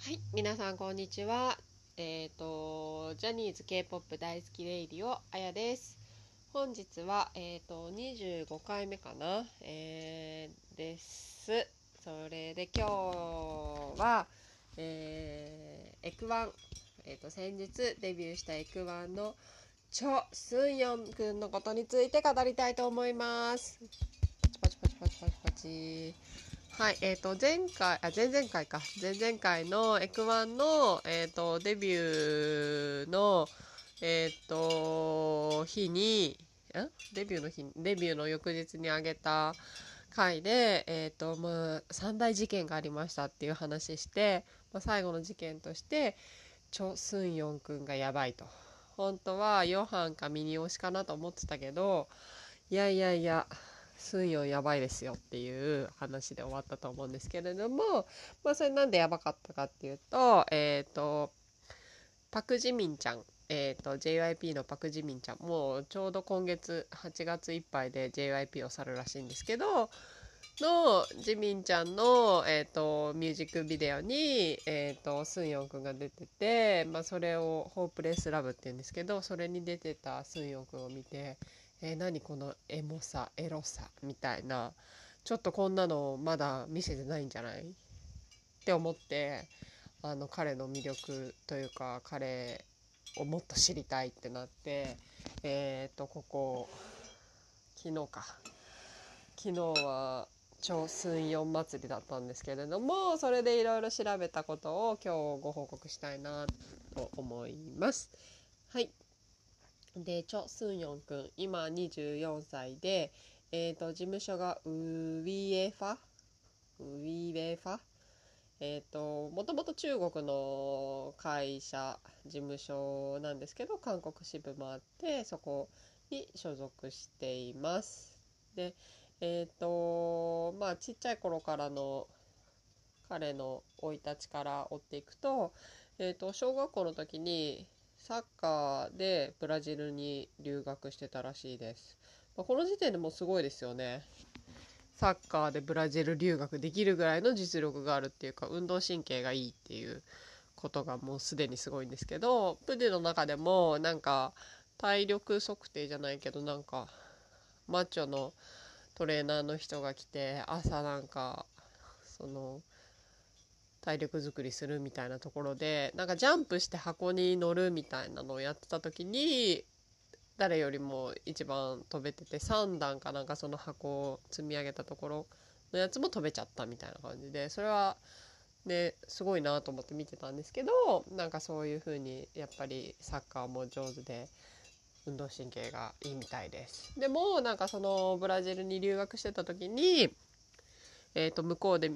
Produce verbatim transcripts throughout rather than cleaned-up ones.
はい、皆さんこんにちは。えーと、ジャニーズ K-ポップ 大好きレイディオあやです。本日は、えーと、にじゅうごかいめかな、えー、です。それで今日は、えー、エックスワン、えーと、先日デビューした エックスワン のチョ・スンヨンくんのことについて語りたいと思います。パチパチパチパチパチ。はい、えーと前回あ前々回か前々回の エックスワン の、えーとデビューのえーと日にんデビューの日デビューの翌日にあげた回でえーとまあ三大事件がありましたっていう話して、まあ、最後の事件としてチョ・スンヨンくんがやばいと、本当はヨハンかミニ推しかなと思ってたけど、いやいやいやスンヨンやばいですよっていう話で終わったと思うんですけれども、まあ、それなんでやばかったかっていうと、えーと、パクジミンちゃん、えーと、ジェイワイピー のパクジミンちゃん、もうちょうど今月はちがついっぱいで ジェイワイピー を去るらしいんですけど、のジミンちゃんの、えーと、ミュージックビデオに、えーと、スンヨンくんが出てて、まあ、それをホープレスラブっていうんですけど、それに出てたスンヨンくんを見て、えー、何このエモさエロさみたいな、ちょっとこんなのまだ見せてないんじゃないって思って、あの彼の魅力というか彼をもっと知りたいってなって、えー、とここ昨日か昨日はチョ・スンヨン祭りだったんですけれども、それでいろいろ調べたことを今日ご報告したいなと思います。はい、でチョ・スンヨンくん今にじゅうよんさいで、えー、と事務所がウィエファウィエファえっ、ー、ともともと中国の会社事務所なんですけど、韓国支部もあって、そこに所属しています。でえっ、ー、とまあちっちゃい頃からの彼の生い立ちから追っていくと、えっ、ー、と小学校の時にサッカーでブラジルに留学してたらしいです。まあ、この時点でもうすごいですよね。サッカーでブラジル留学できるぐらいの実力があるっていうか、運動神経がいいっていうことがもうすでにすごいんですけど、プデの中でもなんか体力測定じゃないけど、なんかマッチョのトレーナーの人が来て、朝なんかその体力作りするみたいなところで、なんかジャンプして箱に乗るみたいなのをやってた時に、誰よりも一番飛べてて、さんだんかなんかその箱を積み上げたところのやつも飛べちゃったみたいな感じで、それはねすごいなと思って見てたんですけど、なんかそういう風にやっぱりサッカーも上手で運動神経がいいみたいです。でもなんかそのブラジルに留学してた時に、えーと向こうで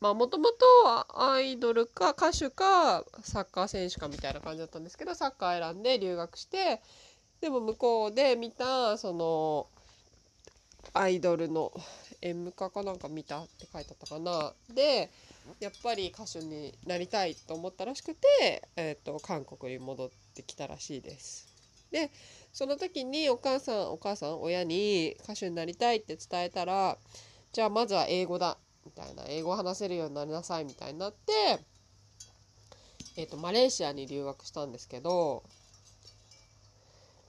まあもともとアイドルか歌手かサッカー選手かみたいな感じだったんですけど、サッカー選んで留学して、でも向こうで見たそのアイドルの演歌かなんか見たって書いてあったかな、でやっぱり歌手になりたいと思ったらしくて、えーと韓国に戻ってきたらしいです。でその時にお母さんお母さん親に歌手になりたいって伝えたら、じゃあまずは英語だみたいな、英語を話せるようになりなさいみたいになって、えーとマレーシアに留学したんですけど、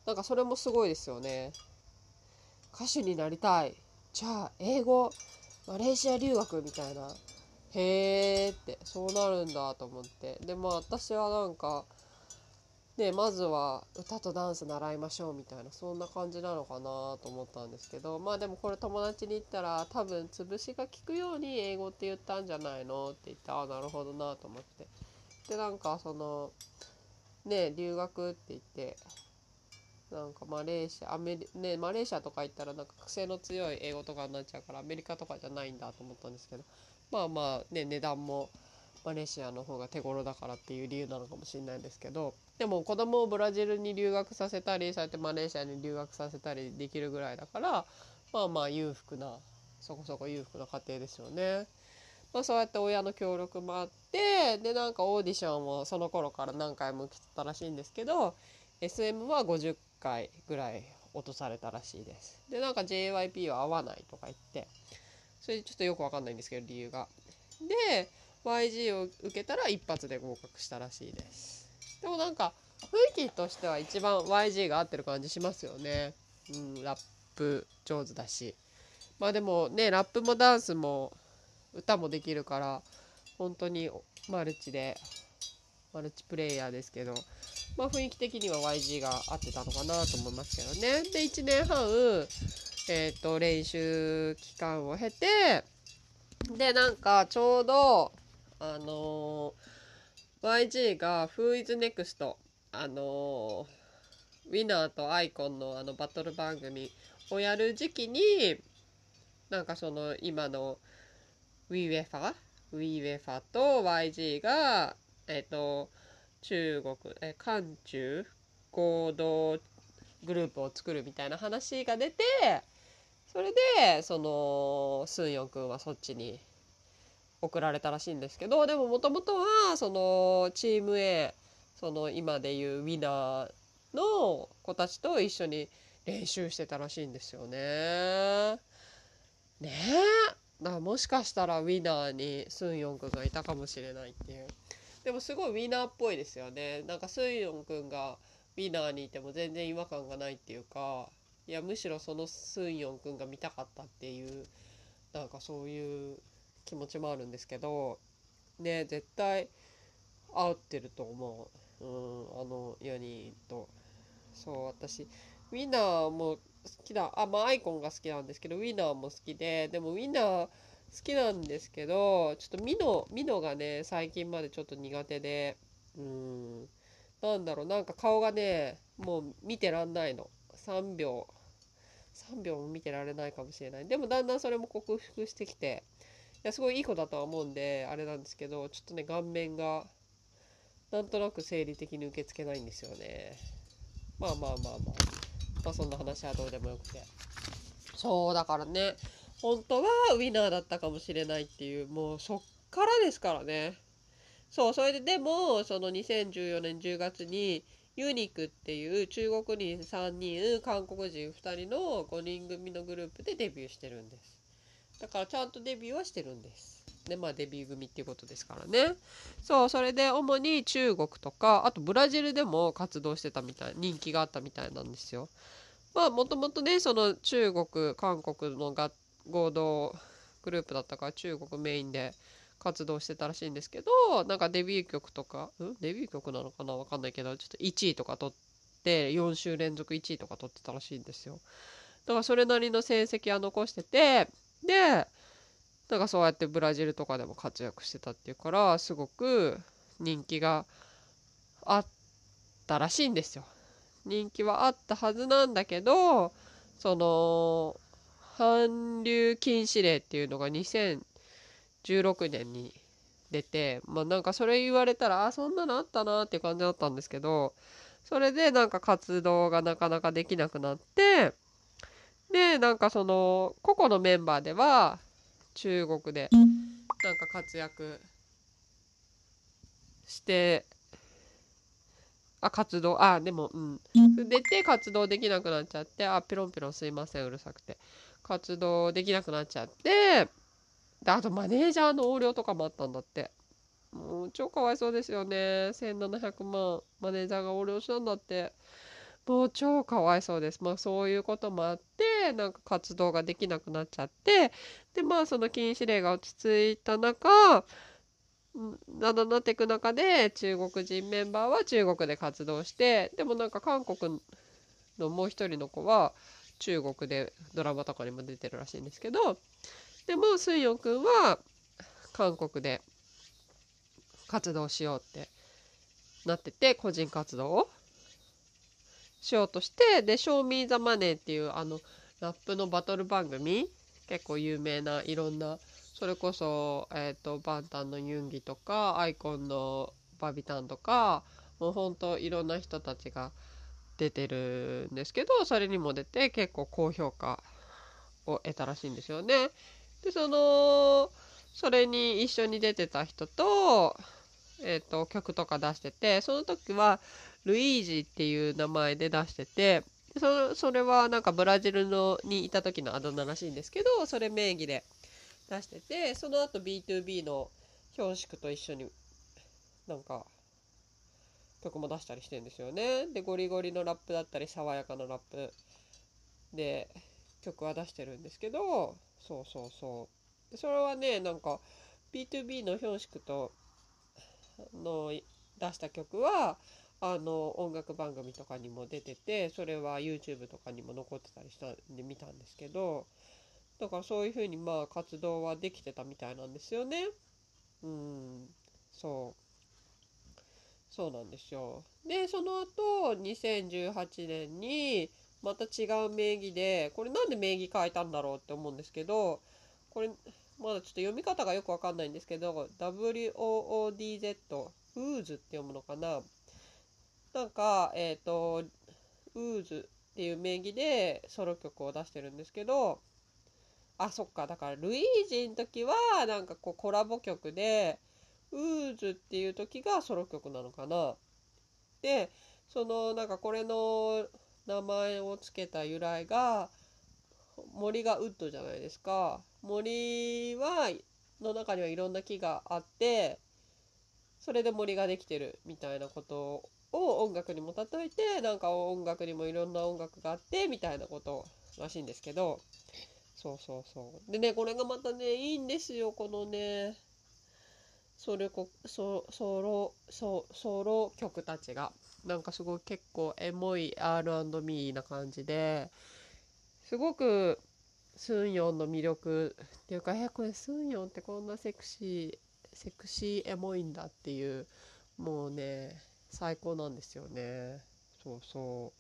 なんかそれもすごいですよね。歌手になりたい、じゃあ英語マレーシア留学みたいな、へーってそうなるんだと思って、でまあ私はなんかね、まずは歌とダンス習いましょうみたいな、そんな感じなのかなと思ったんですけど、まあでもこれ友達に言ったら、多分潰しが効くように英語って言ったんじゃないのって言って、ああなるほどなと思って、でなんかそのね留学って言って、なんかマレーシアアメリ、ね、マレーシアとか行ったらなんか癖の強い英語とかになっちゃうから、アメリカとかじゃないんだと思ったんですけど、まあまあね値段もマレーシアの方が手頃だからっていう理由なのかもしれないんですけど、でも子供をブラジルに留学させたり、そうやってマレーシアに留学させたりできるぐらいだから、まあまあ裕福な、そこそこ裕福な家庭ですよね。まあそうやって親の協力もあって、でなんかオーディションもその頃から何回も受けてたらしいんですけど、 エスエム はごじゅっかいぐらい落とされたらしいです。でなんか ジェイワイピー は合わないとか言って、それちょっとよくわかんないんですけど理由が。でワイジー を受けたら一発で合格したらしいです。でもなんか雰囲気としては一番 ワイジー が合ってる感じしますよね。うん、ラップ上手だし、まあでもねラップもダンスも歌もできるから本当にマルチでマルチプレイヤーですけど、まあ雰囲気的には ワイジー が合ってたのかなと思いますけどね。でいちねんはん、えー、と練習期間を経て、でなんかちょうどあのー、ワイジー が「Who is Next」あのー、ウィナーとアイコンのあのバトル番組をやる時期になんかその今のウィーウェファーウィーウェファーと ワイジー がえっ、ー、と中国え韓中合同グループを作るみたいな話が出て、それでそのスンヨンくんはそっちに送られたらしいんですけど、でももともとはそのチーム A その今でいうウィナーの子たちと一緒に練習してたらしいんですよね。ねえ、だからもしかしたらウィナーにスンヨンくんがいたかもしれないっていう。でもすごいウィナーっぽいですよね。なんかスンヨンくんがウィナーにいても全然違和感がないっていうか、いやむしろそのスンヨンくんが見たかったっていう、なんかそういう気持ちもあるんですけどね。絶対合ってると思う、うん、あのよにんと。そう、私ウィナーも好きだ、あまあアイコンが好きなんですけどウィナーも好きで、でもウィナー好きなんですけどちょっとミノミノがね最近までちょっと苦手で、うん、なんだろう、なんか顔がねもう見てらんないの。さんびょうさんびょうも見てられないかもしれない。でもだんだんそれも克服してきて、いやすごいいい子だとは思うんであれなんですけど、ちょっとね顔面がなんとなく生理的に受け付けないんですよね。まあまあまあまあまあそんな話はどうでもよくて、そうだからね本当はウィナーだったかもしれないっていう、もうそっからですからね。そう、それででもそのにせんじゅうよねんじゅうがつにユニクっていう中国人さんにん韓国人ふたりのごにん組のグループでデビューしてるんです。だからちゃんとデビューはしてるんですね。まあデビュー組っていうことですからね。そう、それで主に中国とかあとブラジルでも活動してたみたい、人気があったみたいなんですよ。まあもともとねその中国韓国のが合同グループだったから中国メインで活動してたらしいんですけど、なんかデビュー曲とか、うん、デビュー曲なのかなわかんないけどちょっといちいとか取ってよんしゅうれんぞくいちいとか取ってたらしいんですよ。だからそれなりの成績は残してて、でなんかそうやってブラジルとかでも活躍してたっていうからすごく人気があったらしいんですよ。人気はあったはずなんだけど、その韓流禁止令っていうのがにせんじゅうろくねんに出て、まあなんかそれ言われたらあそんなのあったなっていう感じだったんですけど、それでなんか活動がなかなかできなくなって、でなんかその個々のメンバーでは中国でなんか活躍してあ活動あでもうん出て活動できなくなっちゃって、あピロンピロンすいませんうるさくて、活動できなくなっちゃって、であとマネージャーの横領とかもあったんだって。もう超かわいそうですよね。せんななひゃくまんマネージャーが横領したんだって。もう超かわいそうです。まあそういうこともあってなんか活動ができなくなっちゃって、でまあその禁止令が落ち着いた中などなっていく中で中国人メンバーは中国で活動して、でもなんか韓国のもう一人の子は中国でドラマとかにも出てるらしいんですけど、でもスンヨンくんは韓国で活動しようってなってて、個人活動をしようとして、で「Show Me The Money」っていうあのラップのバトル番組、結構有名ないろんな、それこそ、えー、とバンタンのユンギとかアイコンのバビタンとかもうほんといろんな人たちが出てるんですけど、それにも出て結構高評価を得たらしいんですよね。でそのそれに一緒に出てた人と、えー、と曲とか出してて、その時はルイージっていう名前で出してて、 そ, それはなんかブラジルのにいた時のあだ名らしいんですけど、それ名義で出してて、その後 ビートゥービー のキョンシクと一緒になんか曲も出したりしてるんですよね。でゴリゴリのラップだったり爽やかなラップで曲は出してるんですけど、そうそうそう、それはねなんか ビートゥービー のヒョンシクとの出した曲はあの音楽番組とかにも出てて、それは YouTube とかにも残ってたりしたんで見たんですけど、だからそういうふうにまあ活動はできてたみたいなんですよね。うん、そうそうなんですよ。でその後にせんじゅうはちねんにまた違う名義で、これなんで名義変えたんだろうって思うんですけど、これまだちょっと読み方がよくわかんないんですけど ダブリューオーオーディーゼット ウーズって読むのかな、なんかえっとウーズっていう名義でソロ曲を出してるんですけど、あ、そっか、だからルイージの時はなんかこうコラボ曲で、ウーズっていう時がソロ曲なのかな。でそのなんかこれの名前をつけた由来が、森がウッドじゃないですか。森はの中にはいろんな木があってそれで森ができてるみたいなことを音楽にも例えて、なんか音楽にもいろんな音楽があってみたいなことらしいんですけど、そうそうそう。でね、これがまたね、いいんですよ、このね、ソロ曲、ソロ、ソロ曲たちが。なんかすごい結構エモい アールアンドビー な感じで、すごくスンヨンの魅力っていうか、え、これスンヨンってこんなセクシー、セクシーエモいんだっていう、もうね、最高なんですよね。そうそ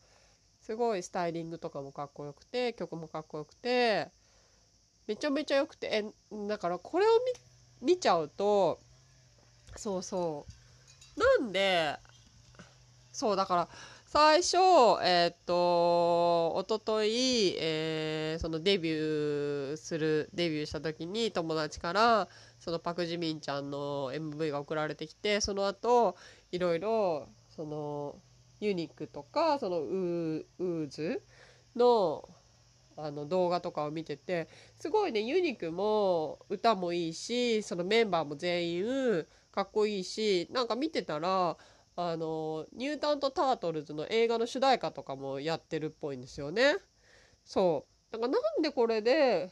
う。すごいスタイリングとかもかっこよくて、曲もかっこよくて、めちゃめちゃ良くて、え、だからこれを 見, 見ちゃうと、そうそう。なんで、そうだから最初、えー、っと、おととい、えー、そのデビューする、デビューした時に友達から、そのパクジミンちゃんの エムブイ が送られてきて、その後、いろいろ、その、ユニックとか、そのウー、ウーズの、あの動画とかを見てて、すごいねユニクも歌もいいし、そのメンバーも全員かっこいいし、なんか見てたらあのニュータント・タートルズの映画の主題歌とかもやってるっぽいんですよね。そうだからなんでこれで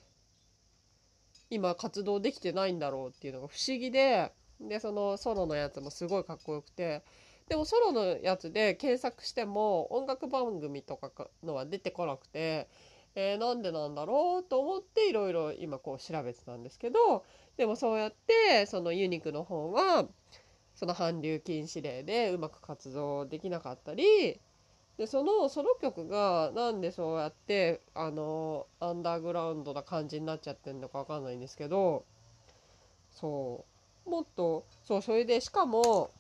今活動できてないんだろうっていうのが不思議で、でそのソロのやつもすごいかっこよくて、でもソロのやつで検索しても音楽番組とかのは出てこなくて、えー、なんでなんだろうと思っていろいろ今こう調べてたんですけど、でもそうやってそのユニクの方はその韓流禁止令でうまく活動できなかったりで、そのソロ曲がなんでそうやってあのアンダーグラウンドな感じになっちゃってるのかわかんないんですけど、そうもっとそう、それでしかも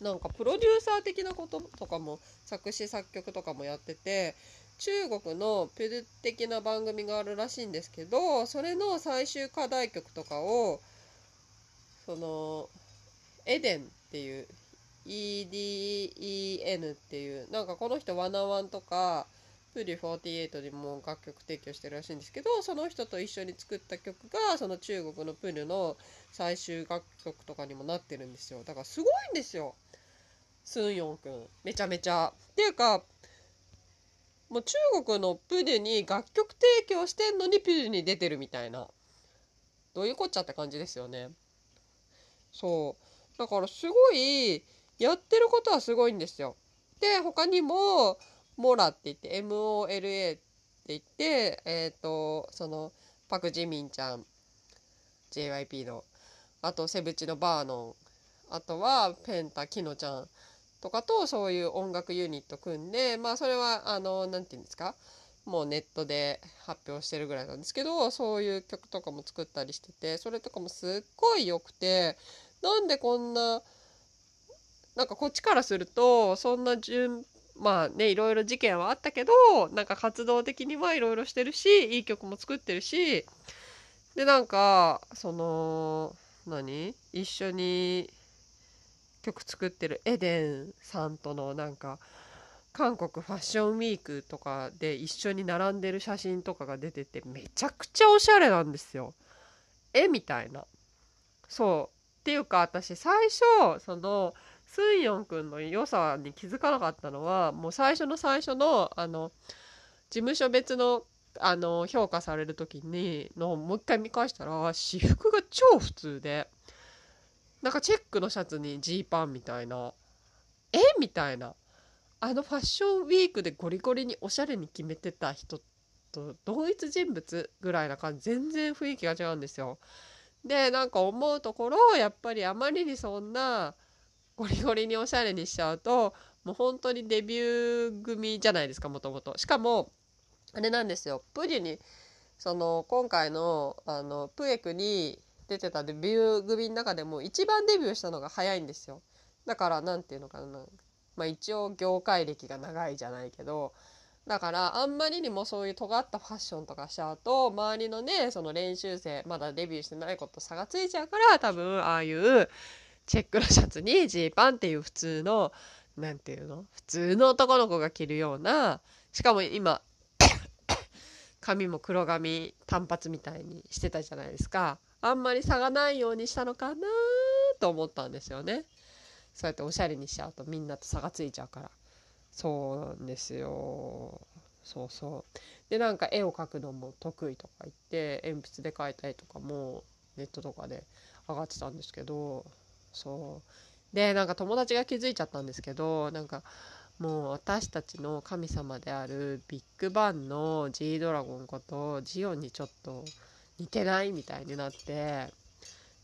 なんかプロデューサー的なこととかも作詞作曲とかもやってて、中国のプル的な番組があるらしいんですけど、それの最終課題曲とかをその エデン っていう イーディーイーエヌ っていうなんかこの人ワンオーワンとかプリフォーティーエイトにも楽曲提供してるらしいんですけど、その人と一緒に作った曲がその中国のプルの最終楽曲とかにもなってるんですよ。だからすごいんですよスンヨンくん、めちゃめちゃっていうか、もう中国のプデュに楽曲提供してんのにプデュに出てるみたいな、どういうこっちゃって感じですよね。そうだからすごいやってることはすごいんですよ。で他にもモラって言って エムオーエルエー って言ってえっとそのパク・ジミンちゃん ジェイワイピー の、あとセブチのバーノン、あとはペンタ・キノちゃんとかとそういう音楽ユニット組んで、まあそれはあのなんていうんですか、もうネットで発表してるぐらいなんですけど、そういう曲とかも作ったりしてて、それとかもすっごい良くて、なんでこんななんかこっちからするとそんな順まあねいろいろ事件はあったけど、なんか活動的にはいろいろしてるし、いい曲も作ってるしで、なんかその何一緒に曲作ってるエデンさんとのなんか韓国ファッションウィークとかで一緒に並んでる写真とかが出てて、めちゃくちゃおしゃれなんですよ。絵みたいな。そうっていうか、私最初そのスンヨンくんの良さに気づかなかったのは、もう最初の最初のあの事務所別のあの評価される時にのもう一回見返したら、私服が超普通で、なんかチェックのシャツにジーパンみたいな、えみたいな、あのファッションウィークでゴリゴリにおしゃれに決めてた人と同一人物ぐらいな感じ、全然雰囲気が違うんですよ。でなんか思うところ、やっぱりあまりにそんなゴリゴリにおしゃれにしちゃうと、もう本当にデビュー組じゃないですか、もともと。しかもあれなんですよ、プリにその今回 の, あのプエクに出てたデビュー組の中でも一番デビューしたのが早いんですよ。だからなんていうのかな、まあ、一応業界歴が長いじゃないけど、だからあんまりにもそういう尖ったファッションとかしちゃうと、周りのねその練習生まだデビューしてないこと差がついちゃうから、多分ああいうチェックのシャツにジーパンっていう普通のなんていうの普通の男の子が着るような、しかも今髪も黒髪短髪みたいにしてたじゃないですか。あんまり差がないようにしたのかなと思ったんですよね。そうやっておしゃれにしちゃうとみんなと差がついちゃうから。そうなんですよ。そうそう。でなんか絵を描くのも得意とか言って鉛筆で描いたりとかもネットとかで上がってたんですけど、そうでなんか友達が気づいちゃったんですけど、なんかもう私たちの神様であるビッグバンの G ドラゴンことジオンにちょっと似てないみたいになって、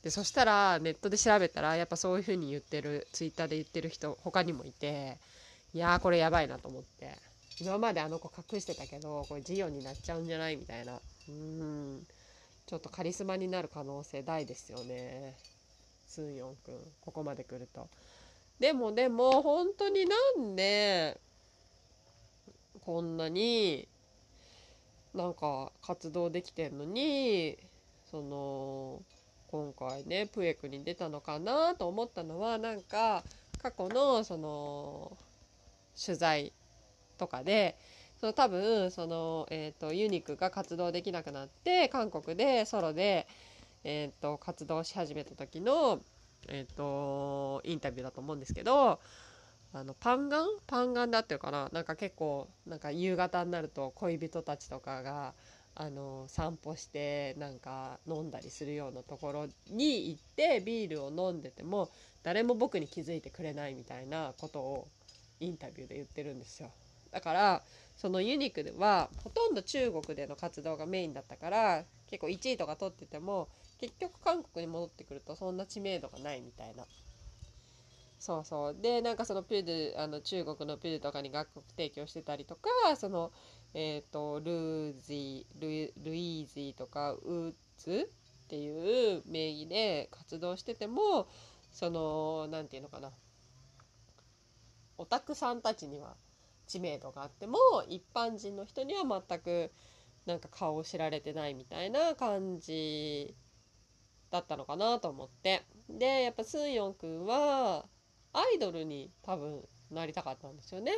でそしたらネットで調べたら、やっぱそういう風に言ってる、ツイッターで言ってる人他にもいて、いやーこれやばいなと思って、今まであの子隠してたけど、これジオンになっちゃうんじゃないみたいな、うーんちょっとカリスマになる可能性大ですよね、スンヨンくんここまで来ると。でもでも本当になんでこんなになんか活動できてんのに、その今回ねプエクに出たのかなと思ったのは、なんか過去のその取材とかで、その多分そのえっとユニクが活動できなくなって韓国でソロでえっと活動し始めた時のえー、とインタビューだと思うんですけど、あのパンガンパンガンだっていうかな、なんか結構なんか夕方になると恋人たちとかがあの散歩してなんか飲んだりするようなところに行ってビールを飲んでても誰も僕に気づいてくれないみたいなことをインタビューで言ってるんですよ。だからそのユニクではほとんど中国での活動がメインだったから、結構いちいとか取ってても結局韓国に戻ってくるとそんな知名度がないみたいな。そうそうでなんかそのピュールあの中国のピュールとかに楽曲提供してたりとか、そのえっ、ー、とルージー ル, ルイージーとかウッズっていう名義で活動してても、そのなんていうのかな、オタクさんたちには知名度があっても一般人の人には全くなんか顔を知られてないみたいな感じだったのかなと思って、でやっぱスンヨンくんはアイドルに多分なりたかったんですよね。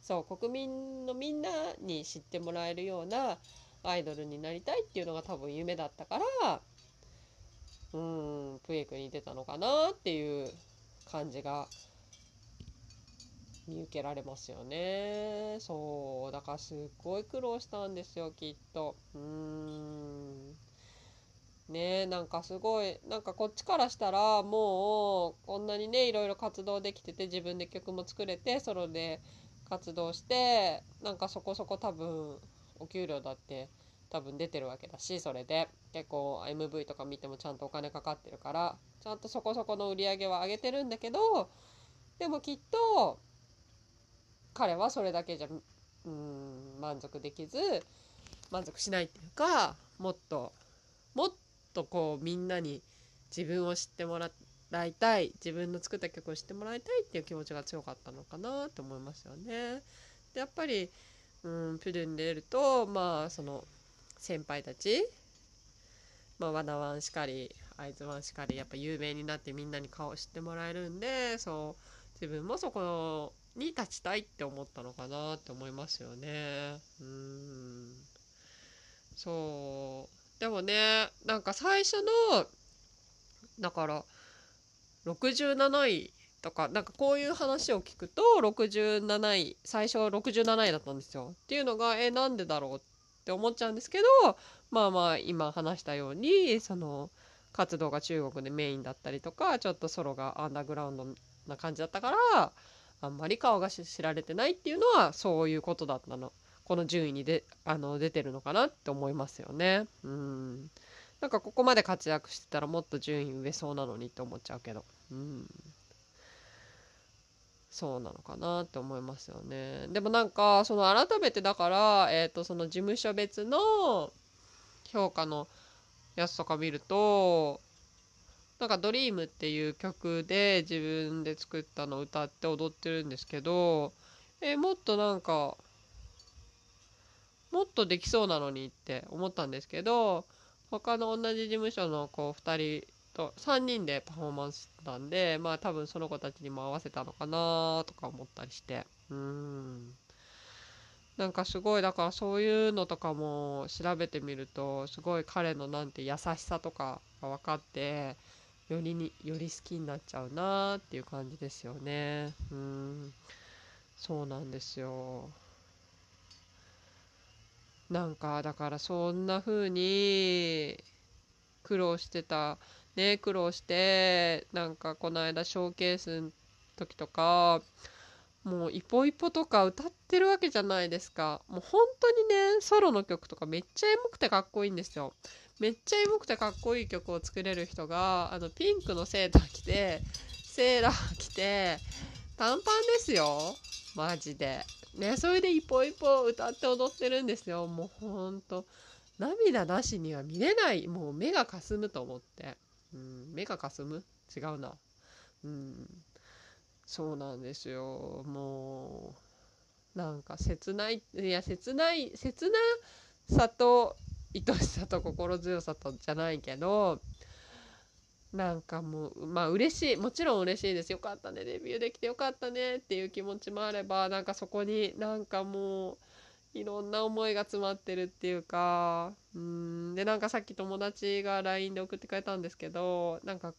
そう国民のみんなに知ってもらえるようなアイドルになりたいっていうのが多分夢だったから、うーんプエクに出たのかなっていう感じが見受けられますよね。そうだからすっごい苦労したんですよ、きっと。うーんね、なんかすごいなんかこっちからしたらもうこんなにねいろいろ活動できてて、自分で曲も作れてソロで活動して、なんかそこそこ多分お給料だって多分出てるわけだし、それで結構 エムブイ とか見てもちゃんとお金かかってるからちゃんとそこそこの売り上げは上げてるんだけど、でもきっと彼はそれだけじゃうーん満足できず、満足しないっていうか、もっともっととこうみんなに自分を知ってもらいたい、自分の作った曲を知ってもらいたいっていう気持ちが強かったのかなと思いますよね。でやっぱりうんプルに出ると、まあその先輩たち、まあ、ワナワンしかりアイズワンしかりやっぱ有名になってみんなに顔を知ってもらえるんで、そう自分もそこに立ちたいって思ったのかなって思いますよね。うーんそうでもね、なんか最初のだからろくじゅうなないとか、なんかこういう話を聞くとろくじゅうなない、最初はろくじゅうなないだったんですよっていうのが、えなんでだろうって思っちゃうんですけど、まあまあ今話したようにその活動が中国でメインだったりとか、ちょっとソロがアンダーグラウンドな感じだったから、あんまり顔が知られてないっていうのはそういうことだったの、この順位にであの出てるのかなって思いますよね。うん、なんかここまで活躍してたらもっと順位上そうなのにって思っちゃうけど、うん、そうなのかなって思いますよね。でもなんかその改めてだから、えーとその事務所別の評価のやつとか見ると、なんか「ドリーム っていう曲で自分で作ったのを歌って踊ってるんですけど、えー、もっとなんかもっとできそうなのにって思ったんですけど。他の同じ事務所のこうふたりとさんにんでパフォーマンスしてたんで、まあ多分その子たちにも合わせたのかなとか思ったりして、うーん、なんかすごいだからそういうのとかも調べてみると、すごい彼のなんて優しさとかが分かって、よりにより好きになっちゃうなっていう感じですよね。うーん、そうなんですよ。なんかだからそんな風に苦労してたね、苦労して、なんかこの間ショーケースの時とかもう一歩一歩とか歌ってるわけじゃないですか。もう本当にね、ソロの曲とかめっちゃエモくてかっこいいんですよ。めっちゃエモくてかっこいい曲を作れる人が、あのピンクのセーター着てセーラー着て短パンですよ、マジでね。それで一歩一歩歌って踊ってるんですよ。もうほんと涙なしには見れない。もう目がかすむと思って、うん、目がかすむ？違うな、うん、そうなんですよ。もうなんか切ない、いや切ない切なさと愛しさと心強さとじゃないけど、なんかもうまあ嬉しい、もちろん嬉しいです。よかったね、デビューできてよかったねっていう気持ちもあれば、なんかそこになんかもういろんな思いが詰まってるっていうか、うーん、でなんかさっき友達が ライン で送ってくれたんですけど、なんか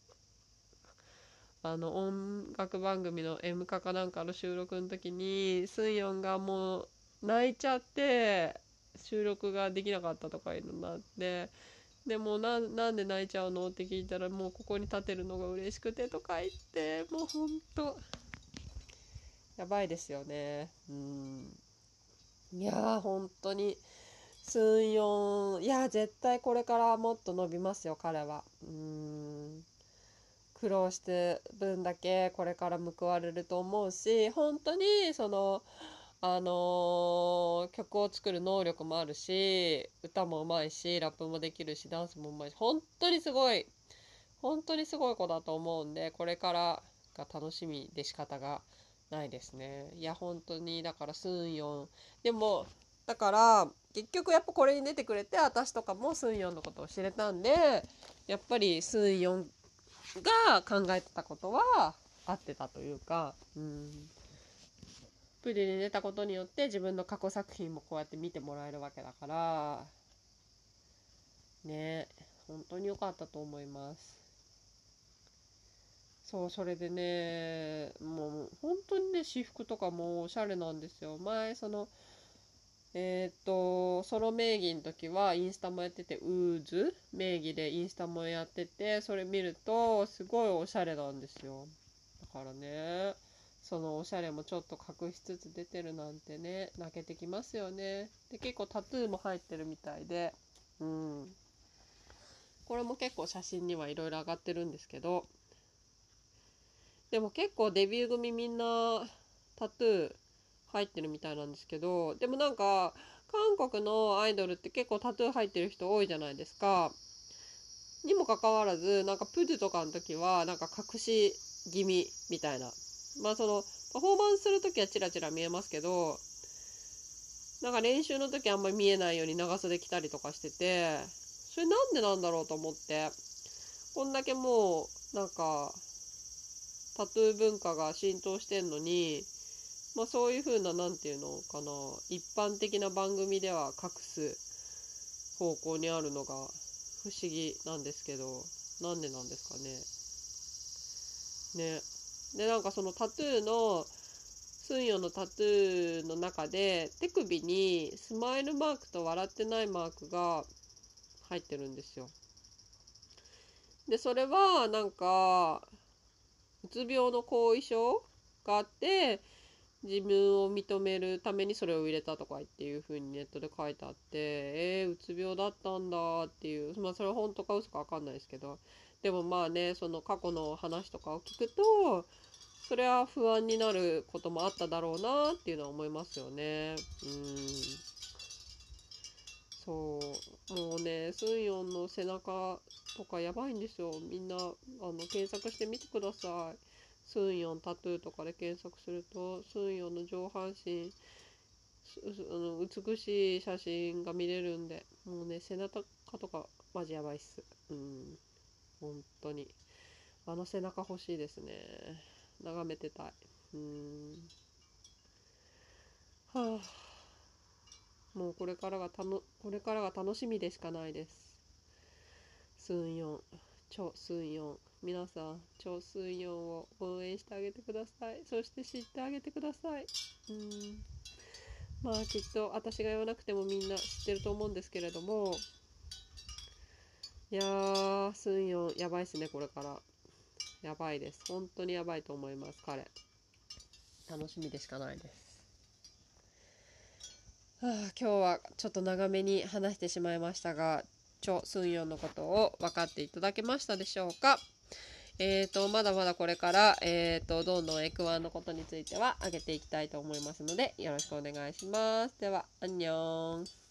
あの音楽番組の M カかなんかの収録の時にスンヨンがもう泣いちゃって収録ができなかったとかいうのがあって、でも な, なんで泣いちゃうのって聞いたら、もうここに立てるのが嬉しくてとか言って、もうほんとやばいですよね。うん、いやー本当にスンヨン、いや絶対これからもっと伸びますよ彼は。うーん、苦労して分だけこれから報われると思うし、本当にそのあのー、曲を作る能力もあるし、歌もうまいし、ラップもできるし、ダンスもうまいし、本当にすごい、本当にすごい子だと思うんで、これからが楽しみで仕方がないですね。いや本当にだからスンヨン、でもだから結局やっぱこれに出てくれて、私とかもスンヨンのことを知れたんで、やっぱりスンヨンが考えてたことは合ってたというか、うん、プリに出たことによって自分の過去作品もこうやって見てもらえるわけだからね、本当に良かったと思います。そう、それでね、もう本当にね、私服とかもおしゃれなんですよ。前そのえっとソロ名義の時はインスタもやってて、ウーズ名義でインスタもやってて、それ見るとすごいおしゃれなんですよ。だからね、そのおしゃれもちょっと隠しつつ出てるなんてね、泣けてきますよね。で結構タトゥーも入ってるみたいで、うん、これも結構写真にはいろいろ上がってるんですけど、でも結構デビュー組みんなタトゥー入ってるみたいなんですけど、でもなんか韓国のアイドルって結構タトゥー入ってる人多いじゃないですか。にもかかわらずなんかプズとかの時はなんか隠し気味みたいな、まあそのパフォーマンスするときはチラチラ見えますけど、なんか練習のときあんまり見えないように長袖着たりとかしてて、それなんでなんだろうと思って、こんだけもうなんかタトゥー文化が浸透してんのに、まあそういう風ななんていうのかな、一般的な番組では隠す方向にあるのが不思議なんですけど、なんでなんですかね。ね。で、なんかそのタトゥーの、スンヨのタトゥーの中で、手首にスマイルマークと笑ってないマークが入ってるんですよ。で、それはなんか、うつ病の後遺症があって、自分を認めるためにそれを入れたとかっていう風にネットで書いてあって、えー、うつ病だったんだっていう、まあそれは本当か嘘かわかんないですけど、でもまあね、その過去の話とかを聞くと、それは不安になることもあっただろうなっていうのは思いますよね。うん。そう。もうね、スンヨンの背中とかやばいんですよ。みんな、あの、検索してみてください。スンヨンタトゥーとかで検索すると、スンヨンの上半身、美しい写真が見れるんで、もうね、背中とかマジやばいっす。うん。本当に。あの背中欲しいですね。眺めてたい。うん。はあ。もうこれからがたの、これからが楽しみでしかないです。スンヨン。チョ・スンヨン、皆さんチョ・スンヨンを応援してあげてください。そして知ってあげてください。うーん、まあきっと私が言わなくてもみんな知ってると思うんですけれども、いやー、スンヨンやばいっすね。これからやばいです。本当にやばいと思います。彼楽しみでしかないです。はあ、今日はちょっと長めに話してしまいましたが、チョ・スンヨンのことを分かっていただけましたでしょうか。えーと、まだまだこれから、えーと、どんどん エクワン のことについては上げていきたいと思いますので、よろしくお願いします。では、アンニョン。